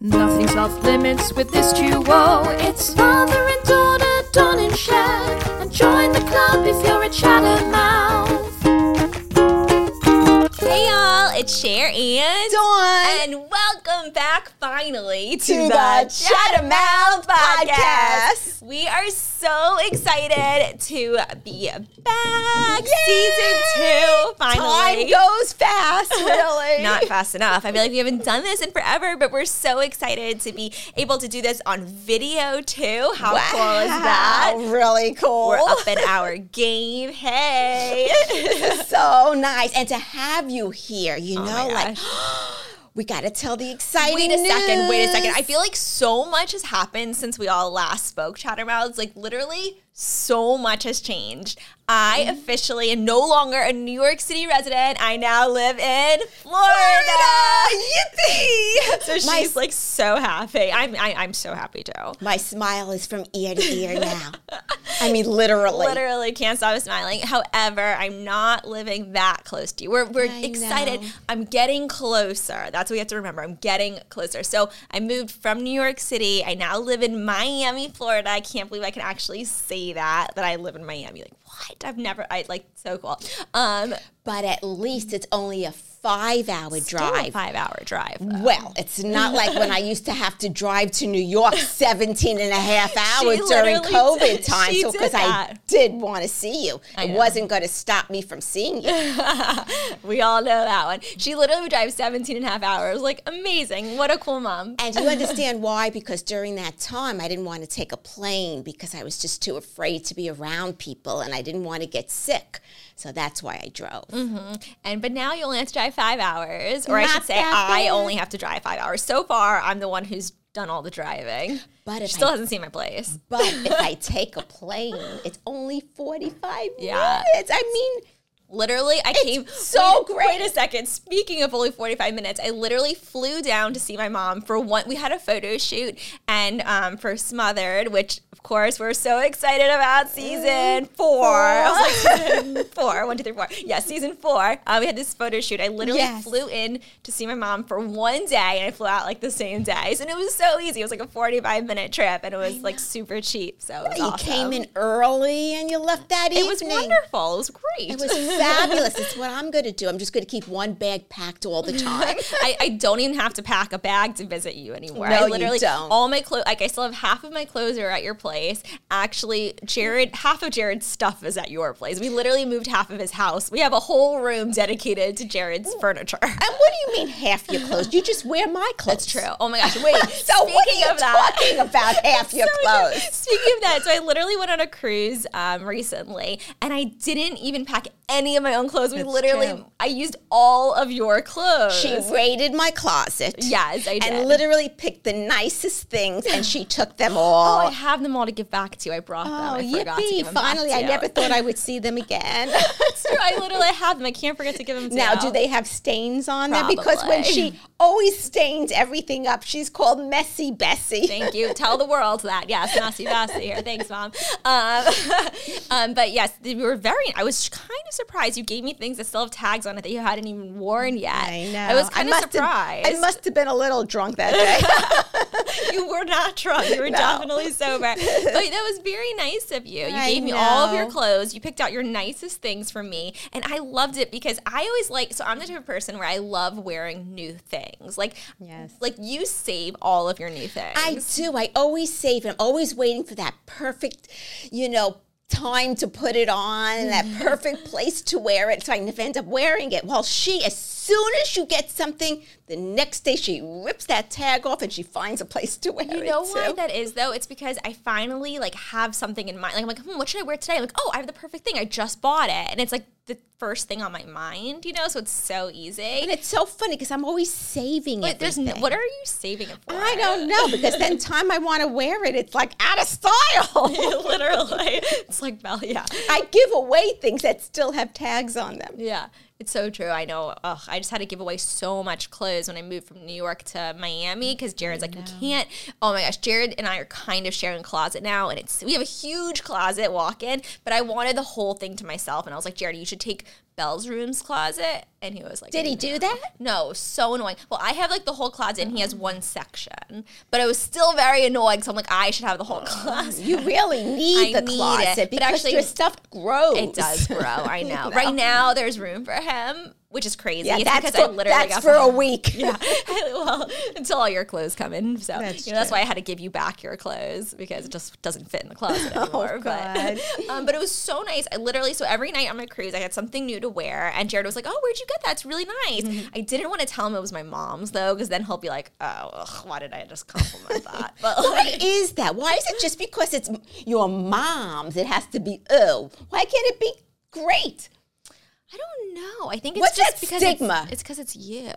Nothing's off limits with this duo. It's mother and daughter, Dawn and Cher. And join the club if you're a Chattermouth. Hey y'all, it's Cher and Dawn. And welcome back finally to the Chattermouth Podcast. We are so excited to be back. Yay! Season 2, finally. Time goes fast, really. Not fast enough. I feel like we haven't done this in forever, but we're so excited to be able to do this on video too. How cool is that? Really cool. We're up in our game. Hey. This is so nice. And to have you here, you know, like... We got to tell the exciting Wait a second. I feel like so much has happened since we all last spoke, Chattermouths. Like, literally, so much has changed. I officially am no longer a New York City resident. I now live in Florida. Yippee! So she's, like, so happy. I'm so happy, too. My smile is from ear to ear now. I mean, literally. Literally can't stop smiling. However, I'm not living that close to you. We're excited. Know. I'm getting closer. That's what we have to remember. I'm getting closer. So I moved from New York City. I now live in Miami, Florida. I can't believe I can actually say that I live in Miami. Like, what? So cool. But at least it's only a 5-hour drive. Though. Well, it's not like when I used to have to drive to New York 17 and a half hours during COVID time. So because I did want to see you. It wasn't going to stop me from seeing you. We all know that one. She literally drives 17 and a half hours. Like, amazing. What a cool mom. And you understand why? Because during that time, I didn't want to take a plane because I was just too afraid to be around people and I didn't want to get sick. So that's why I drove. Mm-hmm. But now you only have to drive 5 hours. Or not I should say I only have to drive 5 hours. So far, I'm the one who's done all the driving. But she still hasn't seen my place. But if I take a plane, it's only 45 minutes. I mean... Literally, Wait a second. Speaking of only 45 minutes, I literally flew down to see my mom for one. We had a photo shoot and for Smothered, which of course we're so excited about season 4. I was like, season 4, 1, 2, 3, 4. Yeah, season 4. We had this photo shoot. I literally flew in to see my mom for one day, and I flew out like the same day. And it was so easy. It was like a 45-minute trip, and it was like super cheap. So it was awesome. You came in early and you left that evening. It was wonderful. It was great. It was fabulous. It's what I'm going to do. I'm just going to keep one bag packed all the time. I don't even have to pack a bag to visit you anymore. No, you don't. All my clothes, like I still have half of my clothes are at your place. Actually, half of Jared's stuff is at your place. We literally moved half of his house. We have a whole room dedicated to Jared's furniture. And what do you mean half your clothes? You just wear my clothes. That's true. Oh my gosh. Wait. So what are you talking about half your clothes? Speaking of that, so I literally went on a cruise recently, and I didn't even pack any of my own clothes. I used all of your clothes. She raided my closet. Yes, I did. And literally picked the nicest things, and she took them all. Oh, I have them all to give back to you. I brought them. I forgot to give them back to you. I never thought I would see them again. That's true. I literally have them. I can't forget to give them to you. Now, do they have stains on them? Because when she always stains everything up, she's called Messy Bessie. Thank you. Tell the world that. Yes, Messy Bessie here. Thanks, Mom. But yes, we were I was kind of surprised you gave me things that still have tags on it that you hadn't even worn yet. I know. I was kind of surprised. I must have been a little drunk that day. You were not drunk. You were definitely sober. But that was very nice of you. You gave me all of your clothes. You picked out your nicest things for me. And I loved it because I always so I'm the type of person where I love wearing new things. Like, like you save all of your new things. I do. I always save it. I'm always waiting for that perfect, time to put it on, that perfect place to wear it, so I never end up wearing it. Well, as soon as you get something, the next day she rips that tag off and she finds a place to wear it. You know why that is, though? It's because I finally have something in mind. Like, I'm like, what should I wear today? I'm like, I have the perfect thing. I just bought it, and it's like the first thing on my mind, so it's so easy. And it's so funny because I'm always saving it. What are you saving it for? I don't know, because then time I want to wear it, it's like out of style. Literally. It's like, I give away things that still have tags on them. Yeah. It's so true. I know. Ugh, I just had to give away so much clothes when I moved from New York to Miami because Jared's like, we can't. Oh my gosh, Jared and I are kind of sharing a closet now, and we have a huge closet walk-in. But I wanted the whole thing to myself, and I was like, Jared, you should take Belle's room's closet, and he was like, did he do that? No, so annoying. Well, I have like the whole closet, and he has one section, but it was still very annoying. So I'm like, I should have the whole closet. You really need the closet because actually, your stuff grows. It does grow. I know. You know. Right now, there's room for him, which is crazy. Yeah, that's for a week. Yeah, well, until all your clothes come in. So that's why I had to give you back your clothes because it just doesn't fit in the closet anymore. Oh, God. But it was so nice. I literally, so every night on my cruise, I had something new to wear, and Jared was like, "Oh, where'd you get that? It's really nice." Mm-hmm. I didn't want to tell him it was my mom's though, because then he'll be like, "Oh, ugh, why did I just compliment that?" But why is that? Why is it just because it's your mom's? It has to be. Oh, why can't it be great? I don't know. I think it's because stigma. It's because it's you.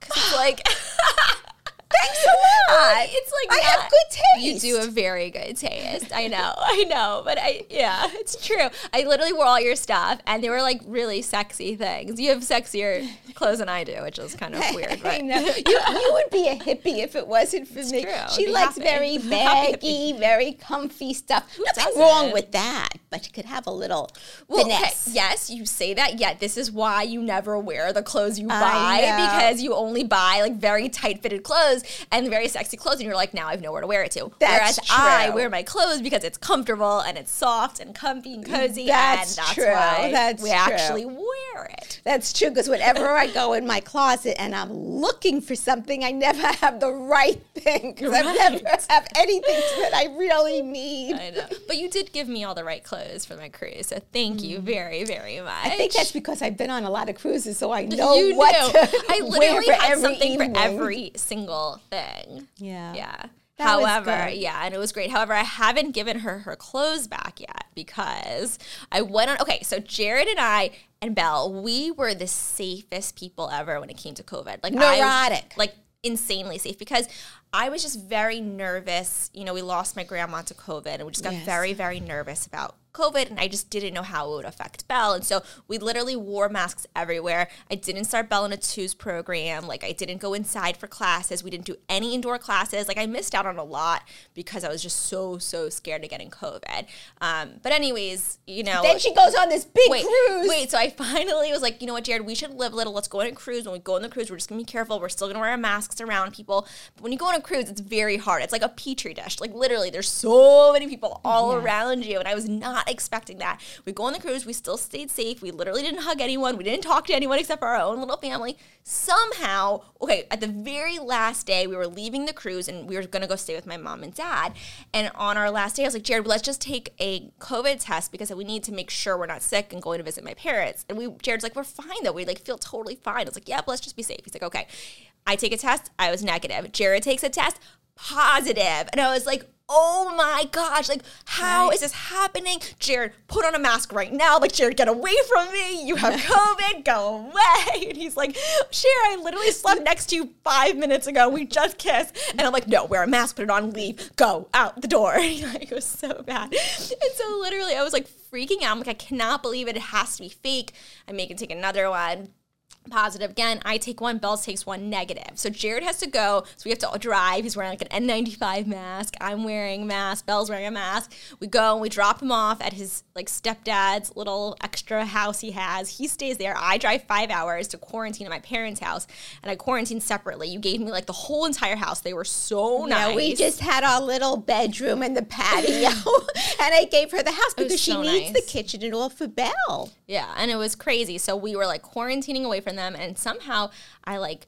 Because it's like, thanks a lot. It's like I have good taste. You do a very good taste. I know. But yeah, it's true. I literally wore all your stuff, and they were like really sexy things. You have sexier clothes than I do, which is kind of weird. But. I know. You would be a hippie if it wasn't for me. True. She likes very baggy, very comfy stuff. Nothing wrong with that. But you could have a little finesse. Okay. Yes, you say that. Yeah, this is why you never wear the clothes you buy, because you only buy like very tight-fitted clothes and very sexy clothes, and you're like, now I have nowhere to wear it to. That's true. Whereas I wear my clothes because it's comfortable and it's soft and comfy and cozy, and that's why we actually wear it. That's true, because whenever I go in my closet and I'm looking for something, I never have the right thing, because I never have anything that I really need. I know. But you did give me all the right clothes for my cruise, so thank you very, very much. I think that's because I've been on a lot of cruises, so I know I literally had something evening. For every single thing. Yeah. Yeah. And it was great. However, I haven't given her clothes back yet because I went on. Okay, so Jared and I and Belle, we were the safest people ever when it came to COVID. Like neurotic. Insanely safe, because I was just very nervous. You know, we lost my grandma to COVID, and we just got very, very nervous about COVID, and I just didn't know how it would affect Belle. And so we literally wore masks everywhere. I didn't start Belle in a twos program. Like, I didn't go inside for classes. We didn't do any indoor classes. Like, I missed out on a lot because I was just so, so scared of getting COVID. But anyways, you know. Then she goes on this big cruise. So I finally was like, you know what, Jared, we should live little. Let's go on a cruise. When we go on the cruise, we're just going to be careful. We're still going to wear our masks around people. But when you go on a cruise, it's very hard. It's like a petri dish. Like, literally, there's so many people all around you. And I was not expecting that. We go on the cruise. We still stayed safe. We literally didn't hug anyone. We didn't talk to anyone except for our own little family. Somehow, at the very last day, we were leaving the cruise, and we were going to go stay with my mom and dad. And on our last day, I was like, Jared, let's just take a COVID test because we need to make sure we're not sick and going to visit my parents. And Jared's like, we're fine, though. We feel totally fine. I was like, yeah, but let's just be safe. He's like, okay. I take a test. I was negative. Jared takes a test. Positive. And I was like, oh my gosh, like, how is this happening? Jared, put on a mask right now. Like, Jared, get away from me. You have COVID. Go away. And he's like, Cher, I literally slept next to you 5 minutes ago. We just kissed. And I'm like, no, wear a mask, put it on, leave, go out the door. It was so bad. And so literally I was like freaking out. I'm like, I cannot believe it. It has to be fake. I make him take another one. Positive again. I take one. Belle takes one. Negative. So Jared has to go. So we have to drive. He's wearing like an N95 mask. I'm wearing a mask. Belle's wearing a mask. We go and we drop him off at his stepdad's little extra house he has. He stays there. I drive 5 hours to quarantine at my parents' house, and I quarantine separately. You gave me like the whole entire house. They were so nice. Yeah, we just had our little bedroom in the patio, and I gave her the house because she needs the kitchen and all for Belle. Yeah, and it was crazy. So we were like quarantining away from them, and somehow I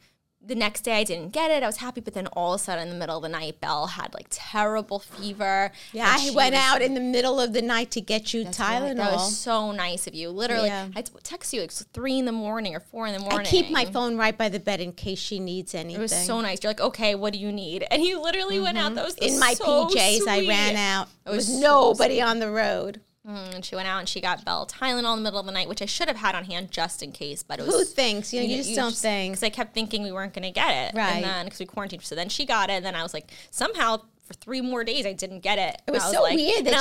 the next day I didn't get it. I was happy, but then all of a sudden in the middle of the night, Belle had terrible fever. Yeah, I went out in the middle of the night to get you Tylenol. Right. That was so nice of you. Literally, I text you 3 in the morning or 4 in the morning. I keep my phone right by the bed in case she needs anything. It was so nice. You're like, okay, what do you need? And you literally went out. That was in my PJs. Sweet. I ran out. There was nobody on the road. And she went out and she got Belle Tylenol in the middle of the night, which I should have had on hand just in case. But it was, who thinks? You just don't think. Because I kept thinking we weren't going to get it. Right. And then, because we quarantined. So then she got it. And then I was like, somehow for 3 more days, I didn't get it. It was so weird that you didn't get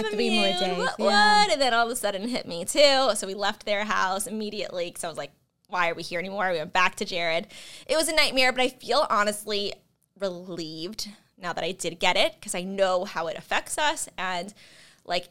it for 3 more days. What? And then all of a sudden it hit me too. So we left their house immediately because I was like, why are we here anymore? We went back to Jared. It was a nightmare, but I feel honestly relieved now that I did get it because I know how it affects us. And Like,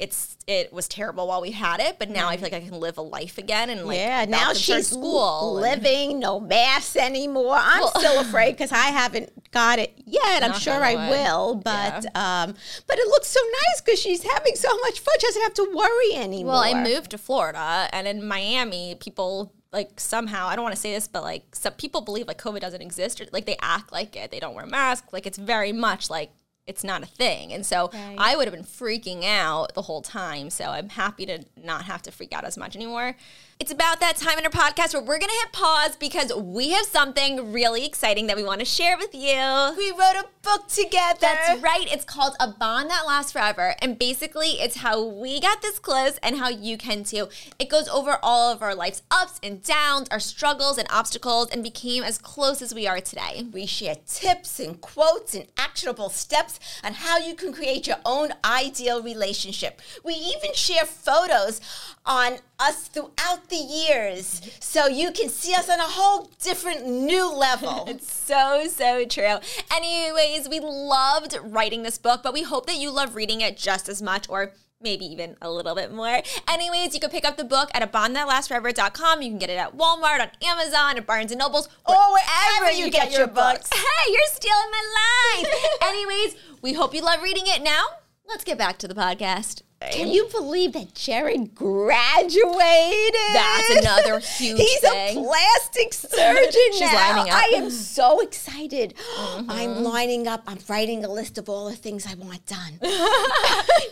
it was terrible while we had it, but now I feel like I can live a life again. And like, yeah, now she's living, no masks anymore. I'm still afraid because I haven't got it yet. I'm sure I will, but it looks so nice because she's having so much fun. She doesn't have to worry anymore. Well, I moved to Florida, and in Miami, people like somehow, I don't want to say this, but like some people believe like COVID doesn't exist, or like they act like it. They don't wear masks. Like it's very much like it's not a thing. And so I would have been freaking out the whole time. So I'm happy to not have to freak out as much anymore. It's about that time in our podcast where we're going to hit pause because we have something really exciting that we want to share with you. We wrote a book together. That's right. It's called A Bond That Lasts Forever. And basically it's how we got this close and how you can too. It goes over all of our life's ups and downs, our struggles and obstacles, and became as close as we are today. We share tips and quotes and actionable steps on how you can create your own ideal relationship. We even share photos on us throughout the years so you can see us on a whole different new level. It's so true. Anyways, we loved writing this book, but we hope that you love reading it just as much, or maybe even a little bit more. Anyways, you can pick up the book at abondthatlastsforever.com. You can get it at Walmart, on Amazon, at Barnes & Nobles, or wherever you get your books. Hey, you're stealing my life. Anyways, we hope you love reading it. Now, let's get back to the podcast. Can you believe that Jared graduated? That's another huge thing. He's a plastic surgeon. She's lining up. I am so excited. Mm-hmm. I'm lining up. I'm writing a list of all the things I want done.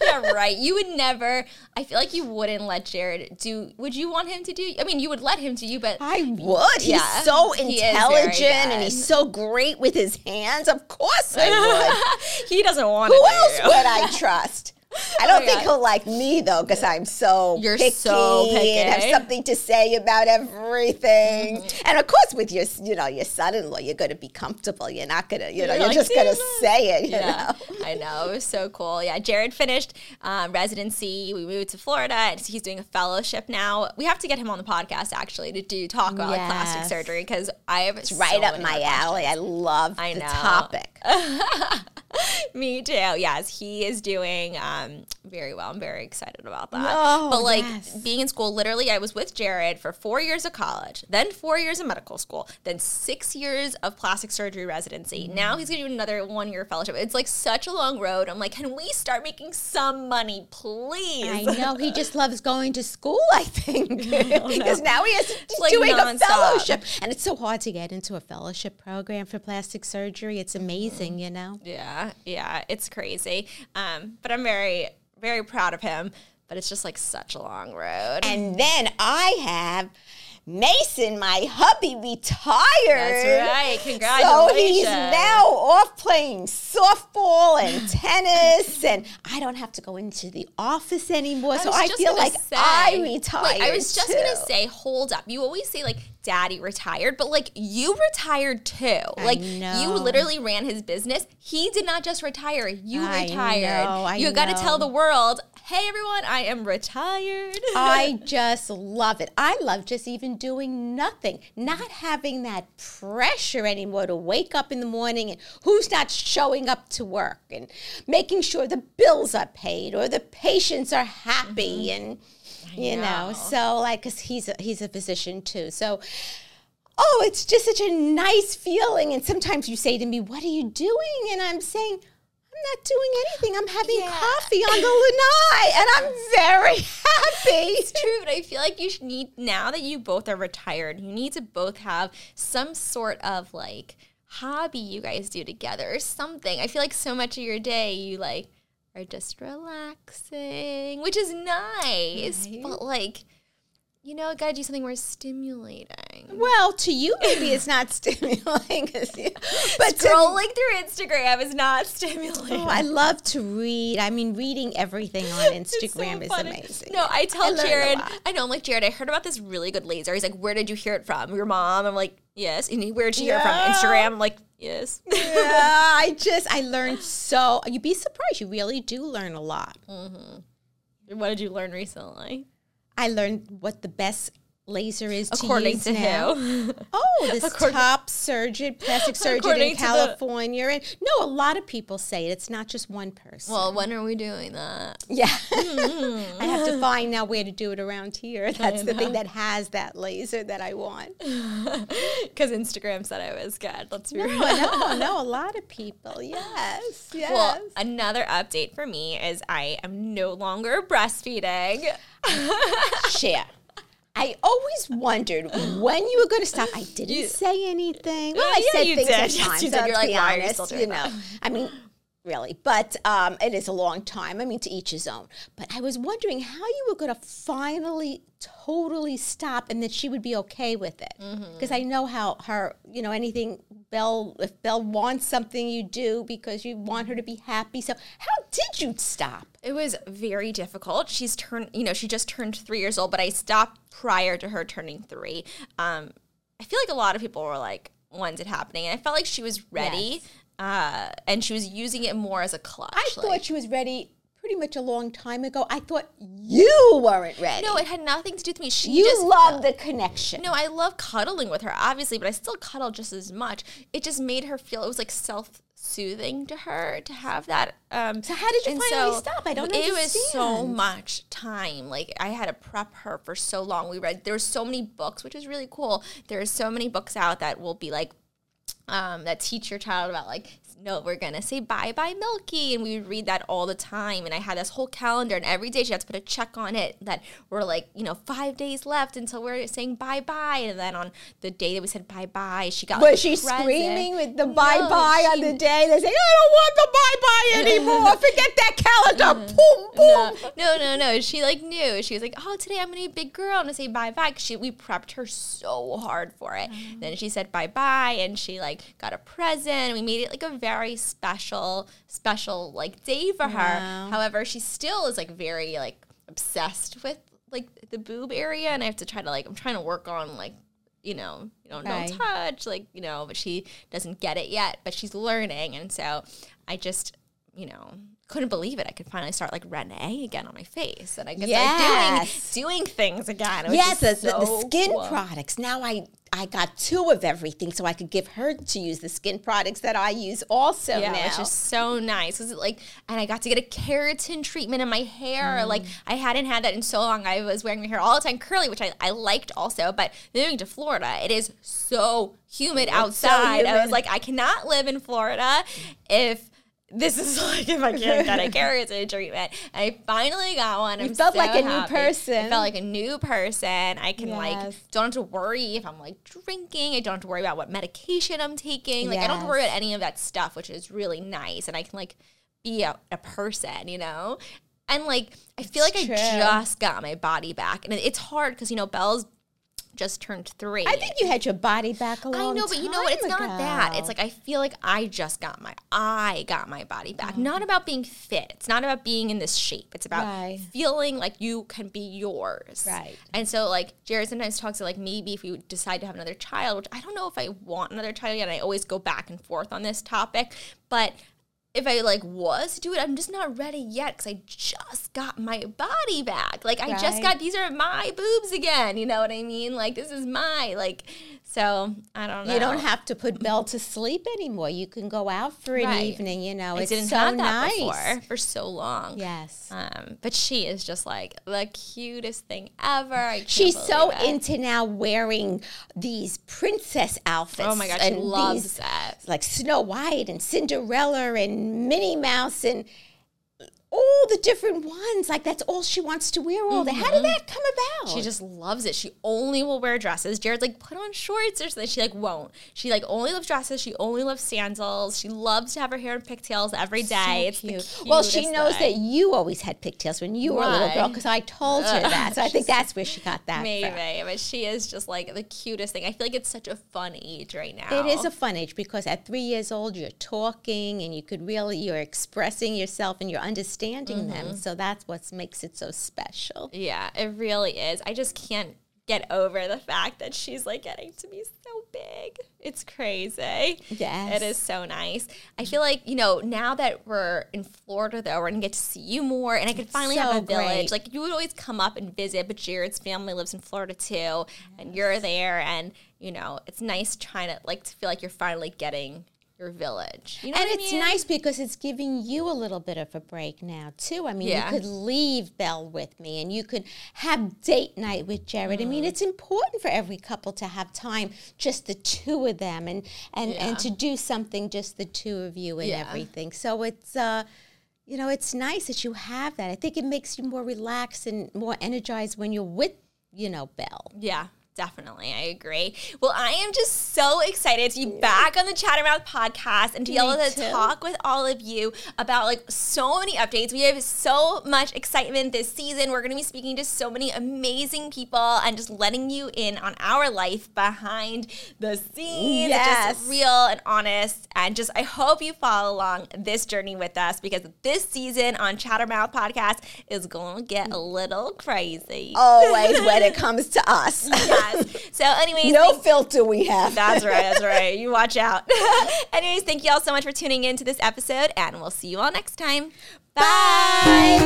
Yeah, right. You would never, I feel like you wouldn't let Jared do, would you want him to do? I mean, you would let him to you, but. I would. Yeah. He's so intelligent and he's so great with his hands. Of course I would. He doesn't want to do. Who else would I trust? I don't think he'll like me, though, because I'm so picky and have something to say about everything. Mm-hmm. And, of course, with your son-in-law, you're going to be comfortable. You're not going to, you're like, just going to say it, you know. I know. It was so cool. Yeah, Jared finished residency. We moved to Florida, and he's doing a fellowship now. We have to get him on the podcast, actually, to talk about like, plastic surgery, because I have it's so right up my alley. I love the topic. Me too. Yes, he is doing very well. I'm very excited about that. Oh, but like being in school, literally, I was with Jared for 4 years of college, then 4 years of medical school, then 6 years of plastic surgery residency. Mm-hmm. Now he's going to do another 1 year fellowship. It's like such a long road. I'm like, can we start making some money, please? I know. He just loves going to school, I think. Because now he's like doing nonstop. A fellowship. And it's so hard to get into a fellowship program for plastic surgery. It's amazing, you know? Yeah. Yeah, it's crazy. But I'm very, very proud of him. But it's just like such a long road. And then I have Mason, my hubby, retired. That's right. Congratulations. So he's now off playing softball and tennis, and I don't have to go into the office anymore. So I feel like I retired. Wait, I was just going to say, hold up. You always say like daddy retired, but like you retired too. Like you literally ran his business. He did not just retire. You retired. You got to tell the world, hey everyone, I am retired. I just love it. I love just even doing nothing, not having that pressure anymore to wake up in the morning and who's not showing up to work and making sure the bills are paid or the patients are happy and, you know, so like, because he's a physician too. So, oh, it's just such a nice feeling. And sometimes you say to me, what are you doing? And I'm saying, I'm not doing anything. I'm having coffee on the lanai, and I'm very happy. It's true, but I feel like you need, now that you both are retired, you need to both have some sort of like hobby you guys do together or something. I feel like so much of your day you like are just relaxing, which is nice, but like, you know, gotta do something more stimulating. Well, to you, maybe it's not stimulating. But scrolling through Instagram is not stimulating. Oh, I love to read. I mean, reading everything on Instagram is amazing. No, I tell Jared, I know, I'm like, Jared, I heard about this really good laser. He's like, where did you hear it from? Your mom? I'm like, yes. And where did you hear it from? Instagram? I'm like, yes. Yeah, I learned so, you'd be surprised. You really do learn a lot. Mm-hmm. What did you learn recently? I learned what the best laser is according to him. Oh, this top surgeon, plastic surgeon in California. And no, a lot of people say it. It's not just one person. Well, when are we doing that? Yeah. Mm-hmm. I have to find out where to do it around here. That's the thing that has that laser that I want. Because Instagram said I was good. Let's be real. No, a lot of people. Yes. Well, another update for me is I am no longer breastfeeding. Share. I always wondered when you were going to stop. I didn't say anything. Well, I said things at times. You did. You're like, why are you still doing that? I mean, really. But it is a long time. I mean, to each his own. But I was wondering how you were going to finally totally stop and that she would be okay with it. Because I know how her, anything, if Belle wants something, you do because you want her to be happy. So how did you stop? It was very difficult. She just turned 3 years old, but I stopped prior to her turning 3. I feel like a lot of people were like, when's it happening? And I felt like she was ready, and she was using it more as a clutch. I thought she was ready pretty much a long time ago. I thought you weren't ready. No, it had nothing to do with me. You just love the connection. No, I love cuddling with her, obviously, but I still cuddle just as much. It just made her feel, it was like self-soothing to her to have that. So how did you finally stop? I don't understand. It was so much time. Like, I had to prep her for so long. There were so many books, which is really cool. There are so many books out that will be like, that teach your child about like, no, we're going to say bye-bye Milky. And we would read that all the time. And I had this whole calendar. And every day she had to put a check on it that we're like, 5 days left until we're saying bye-bye. And then on the day that we said bye-bye, she got Was she screaming with the bye-bye on the day? They say, I don't want the bye-bye anymore. Forget that calendar. Boom, boom. No. She like knew. She was like, oh, today I'm going to be a big girl. I'm going to say bye-bye. Because we prepped her so hard for it. Mm-hmm. Then she said bye-bye. And she like got a present. We made it like a very special like day for her. However, she still is like very like obsessed with like the boob area, and I have to try to like I'm trying to work on like don't touch, like but she doesn't get it yet, but she's learning. And so I just couldn't believe it. I could finally start like Renee again on my face, and I could start doing things again. The skin products. Now I got 2 of everything, so I could give her to use the skin products that I use also now. Yeah, which is so nice. And I got to get a keratin treatment in my hair. Like, I hadn't had that in so long. I was wearing my hair all the time curly, which I liked also. But moving to Florida, it is so humid outside. So humid. I was like, I cannot live in Florida if I can't get a keratin treatment. And I finally got one. You felt like a new person. I felt like a new person. I can don't have to worry if I'm like drinking. I don't have to worry about what medication I'm taking. Like I don't have to worry about any of that stuff, which is really nice. And I can like be a person, And like I feel it's like true. I just got my body back. And it's hard because Belle's just turned 3. I think you had your body back a long time ago. I know, but you know what? It's not that. It's like I feel like I got my body back. Not about being fit. It's not about being in this shape. It's about feeling like you can be yours. Right. And so like Jared sometimes talks to like maybe if you decide to have another child, which I don't know if I want another child yet. I always go back and forth on this topic, but if I like was to do it, I'm just not ready yet because I just got my body back. Like I just got, these are my boobs again. You know what I mean? Like this is so I don't know. You don't have to put Belle to sleep anymore. You can go out for an evening, It's so nice. I didn't have that before for so long. Yes. But she is just like the cutest thing ever. She's so into now wearing these princess outfits. Oh my gosh, she loves that. Like Snow White and Cinderella and Minnie Mouse and all the different ones. Like, that's all she wants to wear all day. How did that come about? She just loves it. She only will wear dresses. Jared's like, put on shorts or something. She, like, won't. She, like, only loves dresses. She only loves sandals. She loves to have her hair in pigtails every day. So it's cute. Well, she knows that you always had pigtails when you were a little girl because I told her that. So I think that's where she got that from. But she is just, like, the cutest thing. I feel like it's such a fun age right now. It is a fun age because at 3 years old, you're talking and you're expressing yourself and you're understanding them, so that's what makes it so special. Yeah, it really is. I just can't get over the fact that she's like getting to be so big big. It's crazy. Yes. It is so nice. I feel like, you know, now that we're in Florida, though, we're going to get to see you more. And I could finally have a village. Like, you would always come up and visit, but Jared's family lives in Florida, too. Yes. And you're there. And, you know, it's nice trying to, like, to feel like you're finally getting your village. You know and what I mean? It's nice because it's giving you a little bit of a break now, too. I mean, yeah. You could leave Belle with me and you could have date night with Jared. I mean, it's important for every couple to have time, just the two of them, and to do something just the two of you and everything. So it's, you know, it's nice that you have that. I think it makes you more relaxed and more energized when you're with, you know, Belle. Yeah. Definitely, I agree. Well, I am just so excited to be back on the Chattermouth podcast and to be able to talk with all of you about, like, so many updates. We have so much excitement this season. We're going to be speaking to so many amazing people and just letting you in on our life behind the scenes. Yes. Just real and honest. And just I hope you follow along this journey with us because this season on Chattermouth podcast is going to get a little crazy. Always when it comes to us. Yeah. So anyways, no filter we have. That's right. You watch out. Anyways, thank you all so much for tuning in to this episode, and we'll see you all next time. Bye.